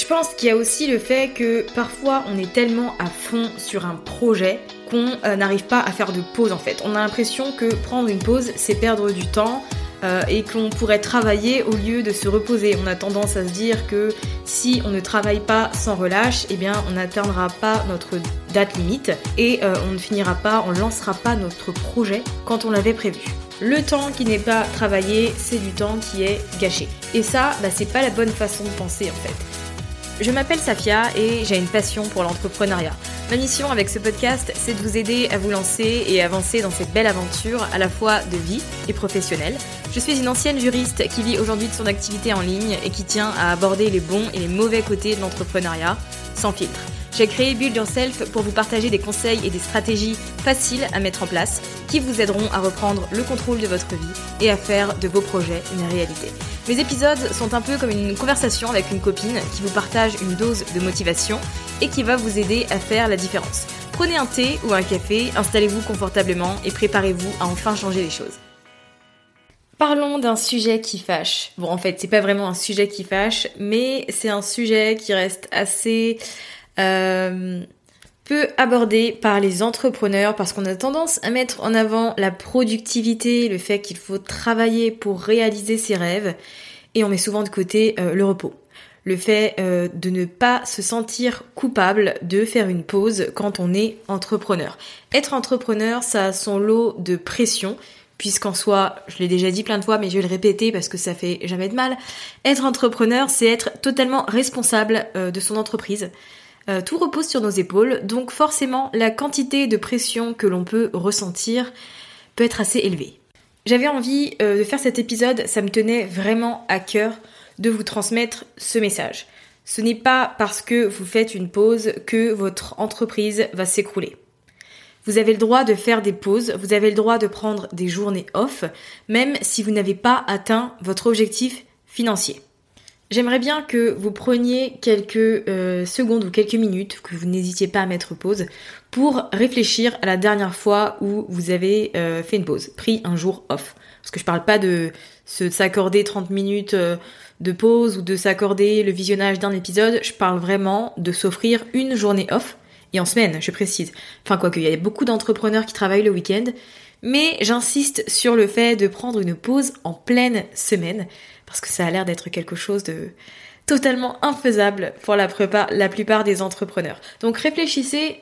Je pense qu'il y a aussi le fait que parfois on est tellement à fond sur un projet qu'on n'arrive pas à faire de pause en fait. On a l'impression que prendre une pause c'est perdre du temps et qu'on pourrait travailler au lieu de se reposer. On a tendance à se dire que si on ne travaille pas sans relâche, eh bien on n'atteindra pas notre date limite et on ne finira pas, on ne lancera pas notre projet quand on l'avait prévu. Le temps qui n'est pas travaillé, c'est du temps qui est gâché. Et ça, c'est pas la bonne façon de penser en fait. Je m'appelle Safia et j'ai une passion pour l'entrepreneuriat. Ma mission avec ce podcast, c'est de vous aider à vous lancer et avancer dans cette belle aventure à la fois de vie et professionnelle. Je suis une ancienne juriste qui vit aujourd'hui de son activité en ligne et qui tient à aborder les bons et les mauvais côtés de l'entrepreneuriat sans filtre. J'ai créé Build Yourself pour vous partager des conseils et des stratégies faciles à mettre en place qui vous aideront à reprendre le contrôle de votre vie et à faire de vos projets une réalité. Mes épisodes sont un peu comme une conversation avec une copine qui vous partage une dose de motivation et qui va vous aider à faire la différence. Prenez un thé ou un café, installez-vous confortablement et préparez-vous à enfin changer les choses. Parlons d'un sujet qui fâche. Bon, en fait, c'est pas vraiment un sujet qui fâche, mais c'est un sujet qui reste assez peu abordé par les entrepreneurs parce qu'on a tendance à mettre en avant la productivité, le fait qu'il faut travailler pour réaliser ses rêves et on met souvent de côté le repos. Le fait de ne pas se sentir coupable de faire une pause quand on est entrepreneur. Être entrepreneur, ça a son lot de pression puisqu'en soi, je l'ai déjà dit plein de fois mais je vais le répéter parce que ça fait jamais de mal, être entrepreneur, c'est être totalement responsable de son entreprise. Tout repose sur nos épaules, donc forcément la quantité de pression que l'on peut ressentir peut être assez élevée. J'avais envie de faire cet épisode, ça me tenait vraiment à cœur de vous transmettre ce message. Ce n'est pas parce que vous faites une pause que votre entreprise va s'écrouler. Vous avez le droit de faire des pauses, vous avez le droit de prendre des journées off, même si vous n'avez pas atteint votre objectif financier. J'aimerais bien que vous preniez quelques secondes ou quelques minutes, que vous n'hésitiez pas à mettre pause, pour réfléchir à la dernière fois où vous avez fait une pause, pris un jour off. Parce que je parle pas de s'accorder 30 minutes de pause ou de s'accorder le visionnage d'un épisode, je parle vraiment de s'offrir une journée off, et en semaine, je précise. Enfin, quoique, il y a beaucoup d'entrepreneurs qui travaillent le week-end, mais j'insiste sur le fait de prendre une pause en pleine semaine, parce que ça a l'air d'être quelque chose de totalement infaisable pour la plupart des entrepreneurs. Donc réfléchissez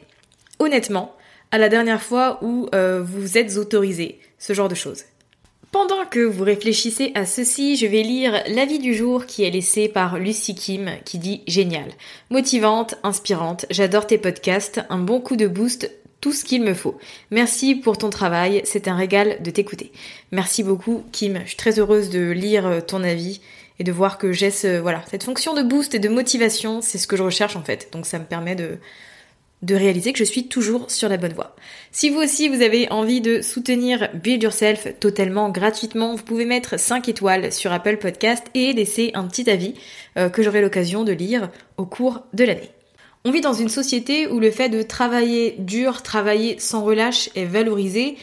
honnêtement à la dernière fois où vous êtes autorisé ce genre de choses. Pendant que vous réfléchissez à ceci, je vais lire l'avis du jour qui est laissé par Lucy Kim qui dit « Génial, motivante, inspirante, j'adore tes podcasts, un bon coup de boost, tout ce qu'il me faut. Merci pour ton travail, c'est un régal de t'écouter. » Merci beaucoup Kim, je suis très heureuse de lire ton avis et de voir que j'ai cette fonction de boost et de motivation, c'est ce que je recherche en fait. Donc ça me permet de de réaliser que je suis toujours sur la bonne voie. Si vous aussi vous avez envie de soutenir Build Yourself totalement gratuitement, vous pouvez mettre 5 étoiles sur Apple Podcast et laisser un petit avis que j'aurai l'occasion de lire au cours de l'année. On vit dans une société où le fait de travailler dur, travailler sans relâche est valorisé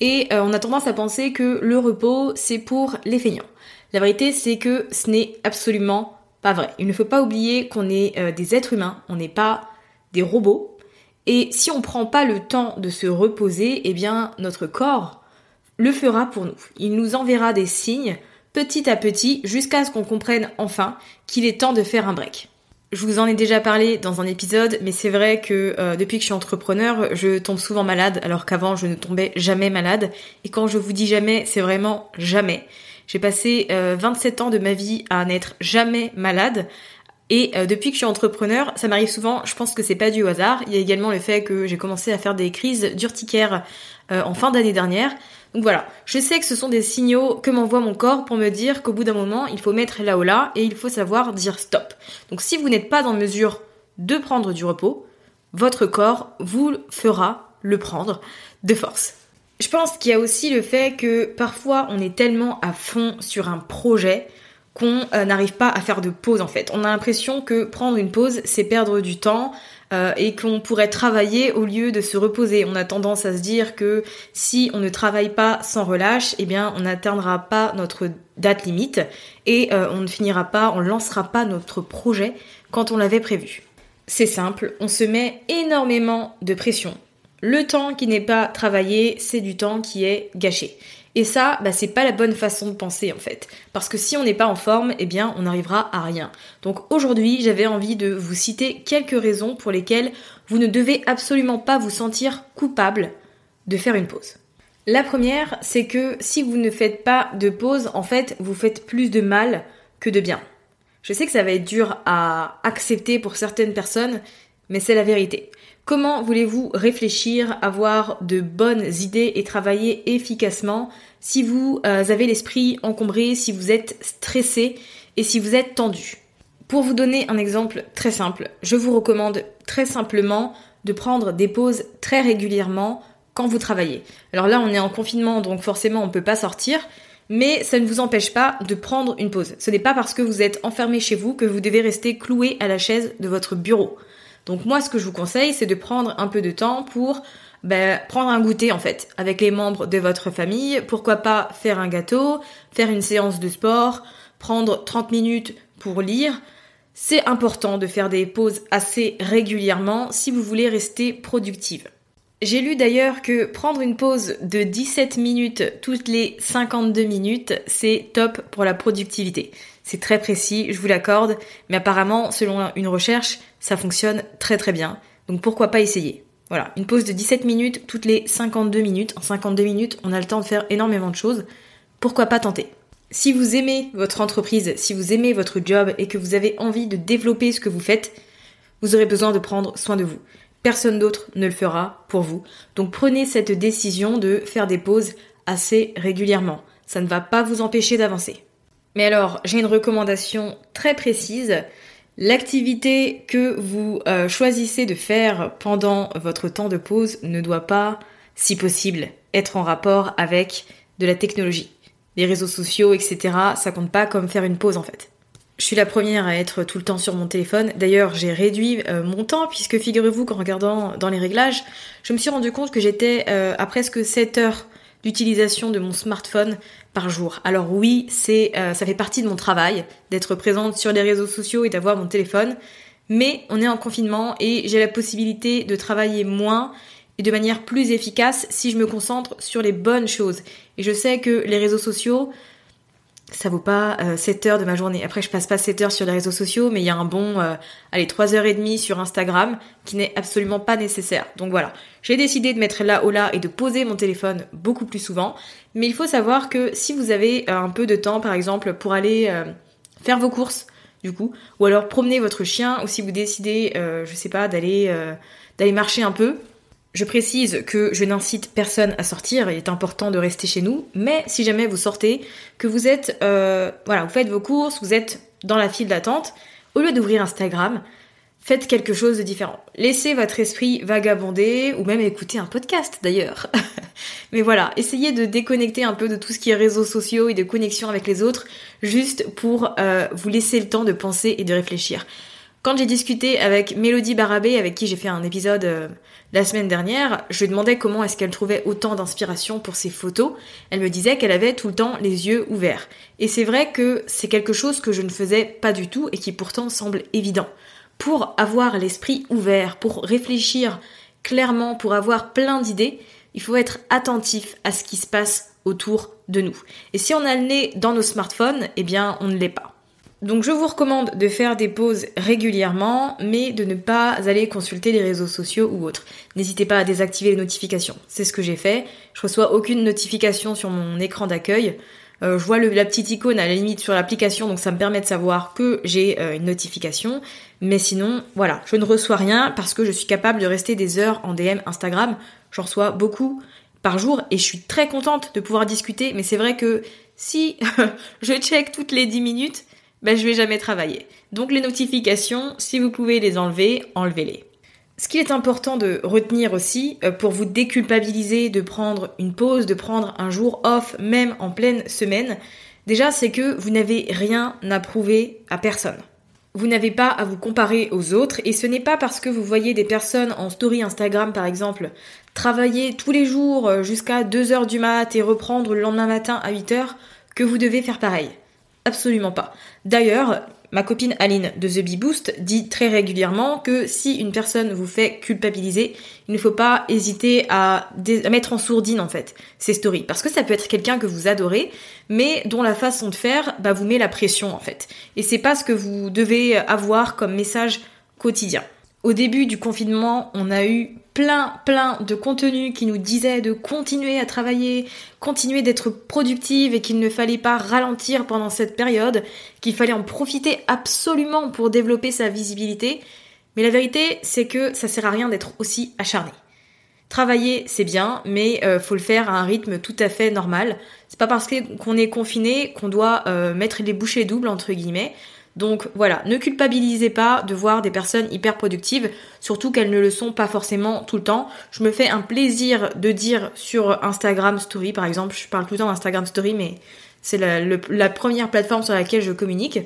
et on a tendance à penser que le repos c'est pour les feignants. La vérité c'est que ce n'est absolument pas vrai. Il ne faut pas oublier qu'on est des êtres humains, on n'est pas des robots. Et si on ne prend pas le temps de se reposer, eh bien notre corps le fera pour nous. Il nous enverra des signes petit à petit jusqu'à ce qu'on comprenne enfin qu'il est temps de faire un break. Je vous en ai déjà parlé dans un épisode, mais c'est vrai que depuis que je suis entrepreneur, je tombe souvent malade alors qu'avant je ne tombais jamais malade. Et quand je vous dis jamais, c'est vraiment jamais. J'ai passé 27 ans de ma vie à n'être jamais malade. Et depuis que je suis entrepreneur, ça m'arrive souvent, je pense que c'est pas du hasard. Il y a également le fait que j'ai commencé à faire des crises d'urticaire en fin d'année dernière. Donc voilà, je sais que ce sont des signaux que m'envoie mon corps pour me dire qu'au bout d'un moment, il faut mettre là ou là et il faut savoir dire stop. Donc si vous n'êtes pas en mesure de prendre du repos, votre corps vous fera le prendre de force. Je pense qu'il y a aussi le fait que parfois on est tellement à fond sur un projet qu'on n'arrive pas à faire de pause en fait. On a l'impression que prendre une pause, c'est perdre du temps et qu'on pourrait travailler au lieu de se reposer. On a tendance à se dire que si on ne travaille pas sans relâche, eh bien on n'atteindra pas notre date limite et on ne finira pas, on ne lancera pas notre projet quand on l'avait prévu. C'est simple, on se met énormément de pression. Le temps qui n'est pas travaillé, c'est du temps qui est gâché. Et ça, bah, c'est pas la bonne façon de penser en fait. Parce que si on n'est pas en forme, eh bien on n'arrivera à rien. Donc aujourd'hui, j'avais envie de vous citer quelques raisons pour lesquelles vous ne devez absolument pas vous sentir coupable de faire une pause. La première, c'est que si vous ne faites pas de pause, en fait, vous faites plus de mal que de bien. Je sais que ça va être dur à accepter pour certaines personnes, mais c'est la vérité. Comment voulez-vous réfléchir, avoir de bonnes idées et travailler efficacement si vous avez l'esprit encombré, si vous êtes stressé et si vous êtes tendu? Pour vous donner un exemple très simple, je vous recommande très simplement de prendre des pauses très régulièrement quand vous travaillez. Alors là, on est en confinement, donc forcément on ne peut pas sortir, mais ça ne vous empêche pas de prendre une pause. Ce n'est pas parce que vous êtes enfermé chez vous que vous devez rester cloué à la chaise de votre bureau. Donc moi, ce que je vous conseille, c'est de prendre un peu de temps pour prendre un goûter, en fait, avec les membres de votre famille. Pourquoi pas faire un gâteau, faire une séance de sport, prendre 30 minutes pour lire. C'est important de faire des pauses assez régulièrement si vous voulez rester productive. J'ai lu d'ailleurs que prendre une pause de 17 minutes toutes les 52 minutes, c'est top pour la productivité. C'est très précis, je vous l'accorde, mais apparemment, selon une recherche, ça fonctionne très très bien. Donc pourquoi pas essayer? Voilà, une pause de 17 minutes toutes les 52 minutes. En 52 minutes, on a le temps de faire énormément de choses. Pourquoi pas tenter? Si vous aimez votre entreprise, si vous aimez votre job et que vous avez envie de développer ce que vous faites, vous aurez besoin de prendre soin de vous. Personne d'autre ne le fera pour vous. Donc prenez cette décision de faire des pauses assez régulièrement. Ça ne va pas vous empêcher d'avancer. Mais alors, j'ai une recommandation très précise. L'activité que vous choisissez de faire pendant votre temps de pause ne doit pas, si possible, être en rapport avec de la technologie. Les réseaux sociaux, etc., ça compte pas comme faire une pause en fait. Je suis la première à être tout le temps sur mon téléphone. D'ailleurs, j'ai réduit mon temps puisque figurez-vous qu'en regardant dans les réglages, je me suis rendu compte que j'étais à presque 7 heures d'utilisation de mon smartphone par jour. Alors oui, ça fait partie de mon travail d'être présente sur les réseaux sociaux et d'avoir mon téléphone, mais on est en confinement et j'ai la possibilité de travailler moins et de manière plus efficace si je me concentre sur les bonnes choses. Et je sais que les réseaux sociaux, ça vaut pas 7 heures de ma journée. Après, je passe pas 7 heures sur les réseaux sociaux, mais il y a un bon 3h30 sur Instagram qui n'est absolument pas nécessaire. Donc voilà, j'ai décidé de mettre là ou là et de poser mon téléphone beaucoup plus souvent. Mais il faut savoir que si vous avez un peu de temps, par exemple, pour aller faire vos courses, du coup, ou alors promener votre chien, ou si vous décidez, je sais pas, d'aller marcher un peu... Je précise que je n'incite personne à sortir, il est important de rester chez nous, mais si jamais vous sortez, que vous êtes, vous faites vos courses, vous êtes dans la file d'attente, au lieu d'ouvrir Instagram, Faites quelque chose de différent. Laissez votre esprit vagabonder ou même écouter un podcast d'ailleurs. Mais voilà, essayez de déconnecter un peu de tout ce qui est réseaux sociaux et de connexion avec les autres juste pour vous laisser le temps de penser et de réfléchir. Quand j'ai discuté avec Mélodie Barabé, avec qui j'ai fait un épisode la semaine dernière, je lui demandais comment est-ce qu'elle trouvait autant d'inspiration pour ses photos. Elle me disait qu'elle avait tout le temps les yeux ouverts. Et c'est vrai que c'est quelque chose que je ne faisais pas du tout et qui pourtant semble évident. Pour avoir l'esprit ouvert, pour réfléchir clairement, pour avoir plein d'idées, il faut être attentif à ce qui se passe autour de nous. Et si on a le nez dans nos smartphones, eh bien on ne l'est pas. Donc je vous recommande de faire des pauses régulièrement, mais de ne pas aller consulter les réseaux sociaux ou autres. N'hésitez pas à désactiver les notifications, c'est ce que j'ai fait. Je reçois aucune notification sur mon écran d'accueil. Je vois la petite icône à la limite sur l'application, donc ça me permet de savoir que j'ai une notification. Mais sinon, voilà, je ne reçois rien parce que je suis capable de rester des heures en DM Instagram. J'en reçois beaucoup par jour et je suis très contente de pouvoir discuter. Mais c'est vrai que si je check toutes les 10 minutes, ben je vais jamais travailler. Donc les notifications, si vous pouvez les enlever, enlevez-les. Ce qu'il est important de retenir aussi, pour vous déculpabiliser, de prendre une pause, de prendre un jour off, même en pleine semaine, déjà c'est que vous n'avez rien à prouver à personne. Vous n'avez pas à vous comparer aux autres, et ce n'est pas parce que vous voyez des personnes en story Instagram par exemple, travailler tous les jours jusqu'à 2h du mat et reprendre le lendemain matin à 8h, que vous devez faire pareil. Absolument pas. D'ailleurs, ma copine Aline de The Bee Boost dit très régulièrement que si une personne vous fait culpabiliser, il ne faut pas hésiter à mettre en sourdine en fait ces stories. Parce que ça peut être quelqu'un que vous adorez, mais dont la façon de faire vous met la pression en fait. Et c'est pas ce que vous devez avoir comme message quotidien. Au début du confinement, on a eu plein de contenus qui nous disaient de continuer à travailler, continuer d'être productive et qu'il ne fallait pas ralentir pendant cette période, qu'il fallait en profiter absolument pour développer sa visibilité. Mais la vérité, c'est que ça sert à rien d'être aussi acharné. Travailler, c'est bien, mais faut le faire à un rythme tout à fait normal. C'est pas parce qu'on est confiné qu'on doit mettre les bouchées doubles, entre guillemets. Donc voilà, ne culpabilisez pas de voir des personnes hyper productives, surtout qu'elles ne le sont pas forcément tout le temps. Je me fais un plaisir de dire sur Instagram Story, par exemple, je parle tout le temps d'Instagram Story, mais c'est la première plateforme sur laquelle je communique,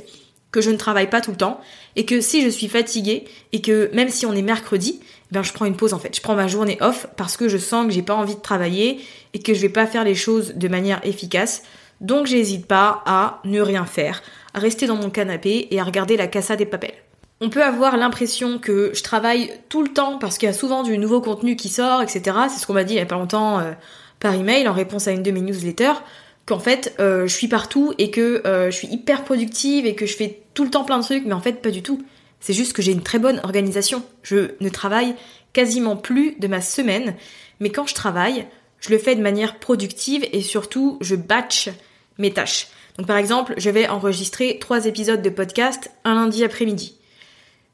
que je ne travaille pas tout le temps, et que si je suis fatiguée, et que même si on est mercredi, je prends une pause en fait. Je prends ma journée off parce que je sens que j'ai pas envie de travailler et que je vais pas faire les choses de manière efficace. Donc j'hésite pas à ne rien faire, à rester dans mon canapé et à regarder la Casa de Papel. On peut avoir l'impression que je travaille tout le temps parce qu'il y a souvent du nouveau contenu qui sort, etc. C'est ce qu'on m'a dit il y a pas longtemps par email en réponse à une de mes newsletters, qu'en fait je suis partout et que je suis hyper productive et que je fais tout le temps plein de trucs, mais en fait pas du tout. C'est juste que j'ai une très bonne organisation. Je ne travaille quasiment plus de ma semaine, mais quand je travaille, je le fais de manière productive et surtout, je batch mes tâches. Donc par exemple, je vais enregistrer 3 épisodes de podcast un lundi après-midi.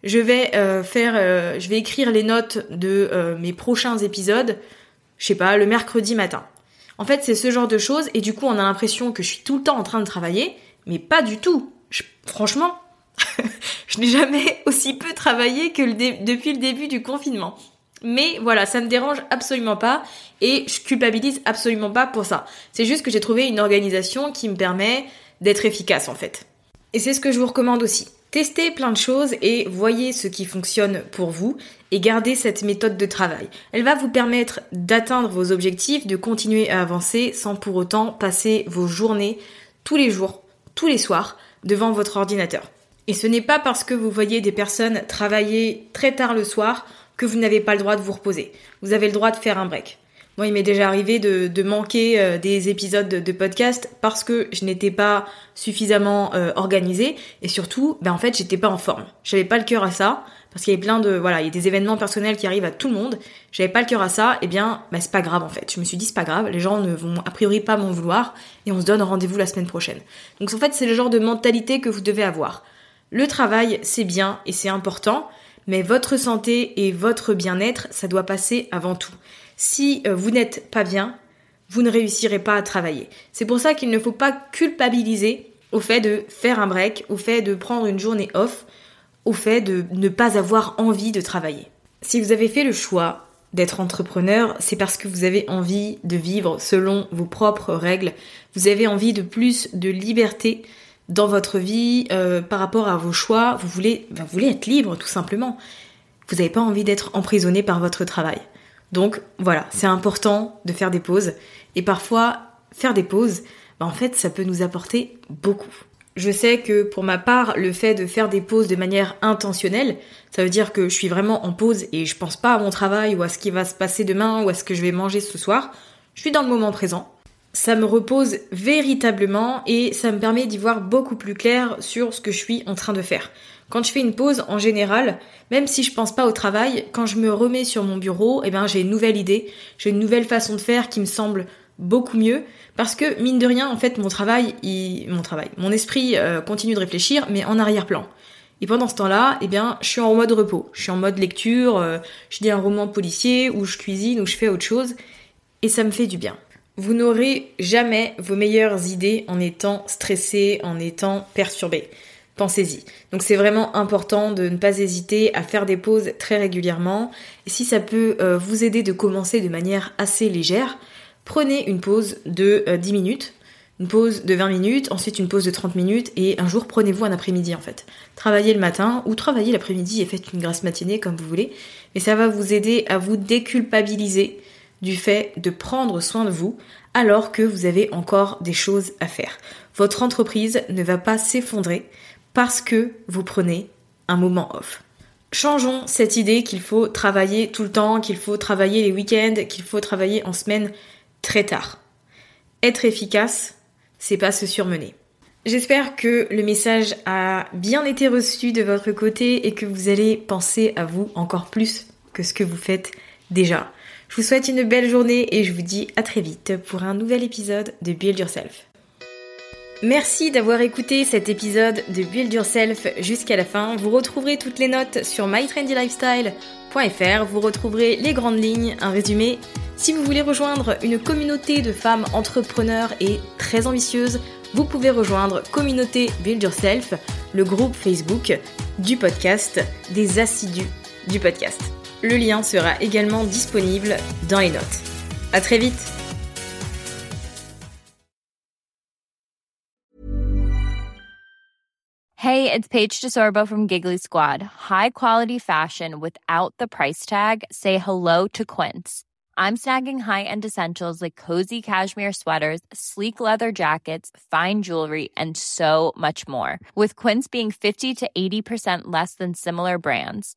Je vais je vais écrire les notes de mes prochains épisodes, je sais pas, le mercredi matin. En fait, c'est ce genre de choses et du coup, on a l'impression que je suis tout le temps en train de travailler, mais pas du tout. Franchement, je n'ai jamais aussi peu travaillé que depuis le début du confinement. Mais voilà, ça me dérange absolument pas et je culpabilise absolument pas pour ça. C'est juste que j'ai trouvé une organisation qui me permet d'être efficace en fait. Et c'est ce que je vous recommande aussi. Testez plein de choses et voyez ce qui fonctionne pour vous et gardez cette méthode de travail. Elle va vous permettre d'atteindre vos objectifs, de continuer à avancer sans pour autant passer vos journées tous les jours, tous les soirs devant votre ordinateur. Et ce n'est pas parce que vous voyez des personnes travailler très tard le soir que vous n'avez pas le droit de vous reposer. Vous avez le droit de faire un break. Moi, il m'est déjà arrivé de manquer des épisodes de podcast parce que je n'étais pas suffisamment organisée et surtout, en fait, j'étais pas en forme. J'avais pas le cœur à ça parce qu'il y avait il y a des événements personnels qui arrivent à tout le monde. J'avais pas le cœur à ça. C'est pas grave en fait. Je me suis dit c'est pas grave. Les gens ne vont a priori pas m'en vouloir et on se donne rendez-vous la semaine prochaine. Donc en fait, c'est le genre de mentalité que vous devez avoir. Le travail, c'est bien et c'est important. Mais votre santé et votre bien-être, ça doit passer avant tout. Si vous n'êtes pas bien, vous ne réussirez pas à travailler. C'est pour ça qu'il ne faut pas culpabiliser au fait de faire un break, au fait de prendre une journée off, au fait de ne pas avoir envie de travailler. Si vous avez fait le choix d'être entrepreneur, c'est parce que vous avez envie de vivre selon vos propres règles. Vous avez envie de plus de liberté dans votre vie par rapport à vos choix. Vous voulez être libre, tout simplement. Vous n'avez pas envie d'être emprisonné par votre travail. Donc voilà, c'est important de faire des pauses. Et parfois, faire des pauses, en fait, ça peut nous apporter beaucoup. Je sais que pour ma part, le fait de faire des pauses de manière intentionnelle, ça veut dire que je suis vraiment en pause et je pense pas à mon travail ou à ce qui va se passer demain ou à ce que je vais manger ce soir. Je suis dans le moment présent. Ça me repose véritablement et ça me permet d'y voir beaucoup plus clair sur ce que je suis en train de faire. Quand je fais une pause, en général, même si je pense pas au travail, quand je me remets sur mon bureau, j'ai une nouvelle idée, j'ai une nouvelle façon de faire qui me semble beaucoup mieux, parce que mine de rien, en fait, mon esprit continue de réfléchir, mais en arrière-plan. Et pendant ce temps-là, je suis en mode repos, je suis en mode lecture, je lis un roman policier, ou je cuisine, ou je fais autre chose, et ça me fait du bien. Vous n'aurez jamais vos meilleures idées en étant stressé, en étant perturbé. Pensez-y. Donc c'est vraiment important de ne pas hésiter à faire des pauses très régulièrement. Et si ça peut vous aider de commencer de manière assez légère, prenez une pause de 10 minutes, une pause de 20 minutes, ensuite une pause de 30 minutes et un jour prenez-vous un après-midi en fait. Travaillez le matin ou travaillez l'après-midi et faites une grasse matinée comme vous voulez. Mais ça va vous aider à vous déculpabiliser du fait de prendre soin de vous alors que vous avez encore des choses à faire. Votre entreprise ne va pas s'effondrer parce que vous prenez un moment off. Changeons cette idée qu'il faut travailler tout le temps, qu'il faut travailler les week-ends, qu'il faut travailler en semaine très tard. Être efficace, c'est pas se surmener. J'espère que le message a bien été reçu de votre côté et que vous allez penser à vous encore plus que ce que vous faites déjà. Je vous souhaite une belle journée et je vous dis à très vite pour un nouvel épisode de Build Yourself. Merci d'avoir écouté cet épisode de Build Yourself jusqu'à la fin. Vous retrouverez toutes les notes sur mytrendylifestyle.fr. Vous retrouverez les grandes lignes, un résumé. Si vous voulez rejoindre une communauté de femmes entrepreneurs et très ambitieuses, vous pouvez rejoindre Communauté Build Yourself, le groupe Facebook du podcast, des assidus du podcast. Le lien sera également disponible dans les notes. À très vite. Hey, it's Paige DeSorbo from Giggly Squad. High quality fashion without the price tag. Say hello to Quince. I'm snagging high-end essentials like cozy cashmere sweaters, sleek leather jackets, fine jewelry, and so much more. With Quince being 50 to 80% less than similar brands.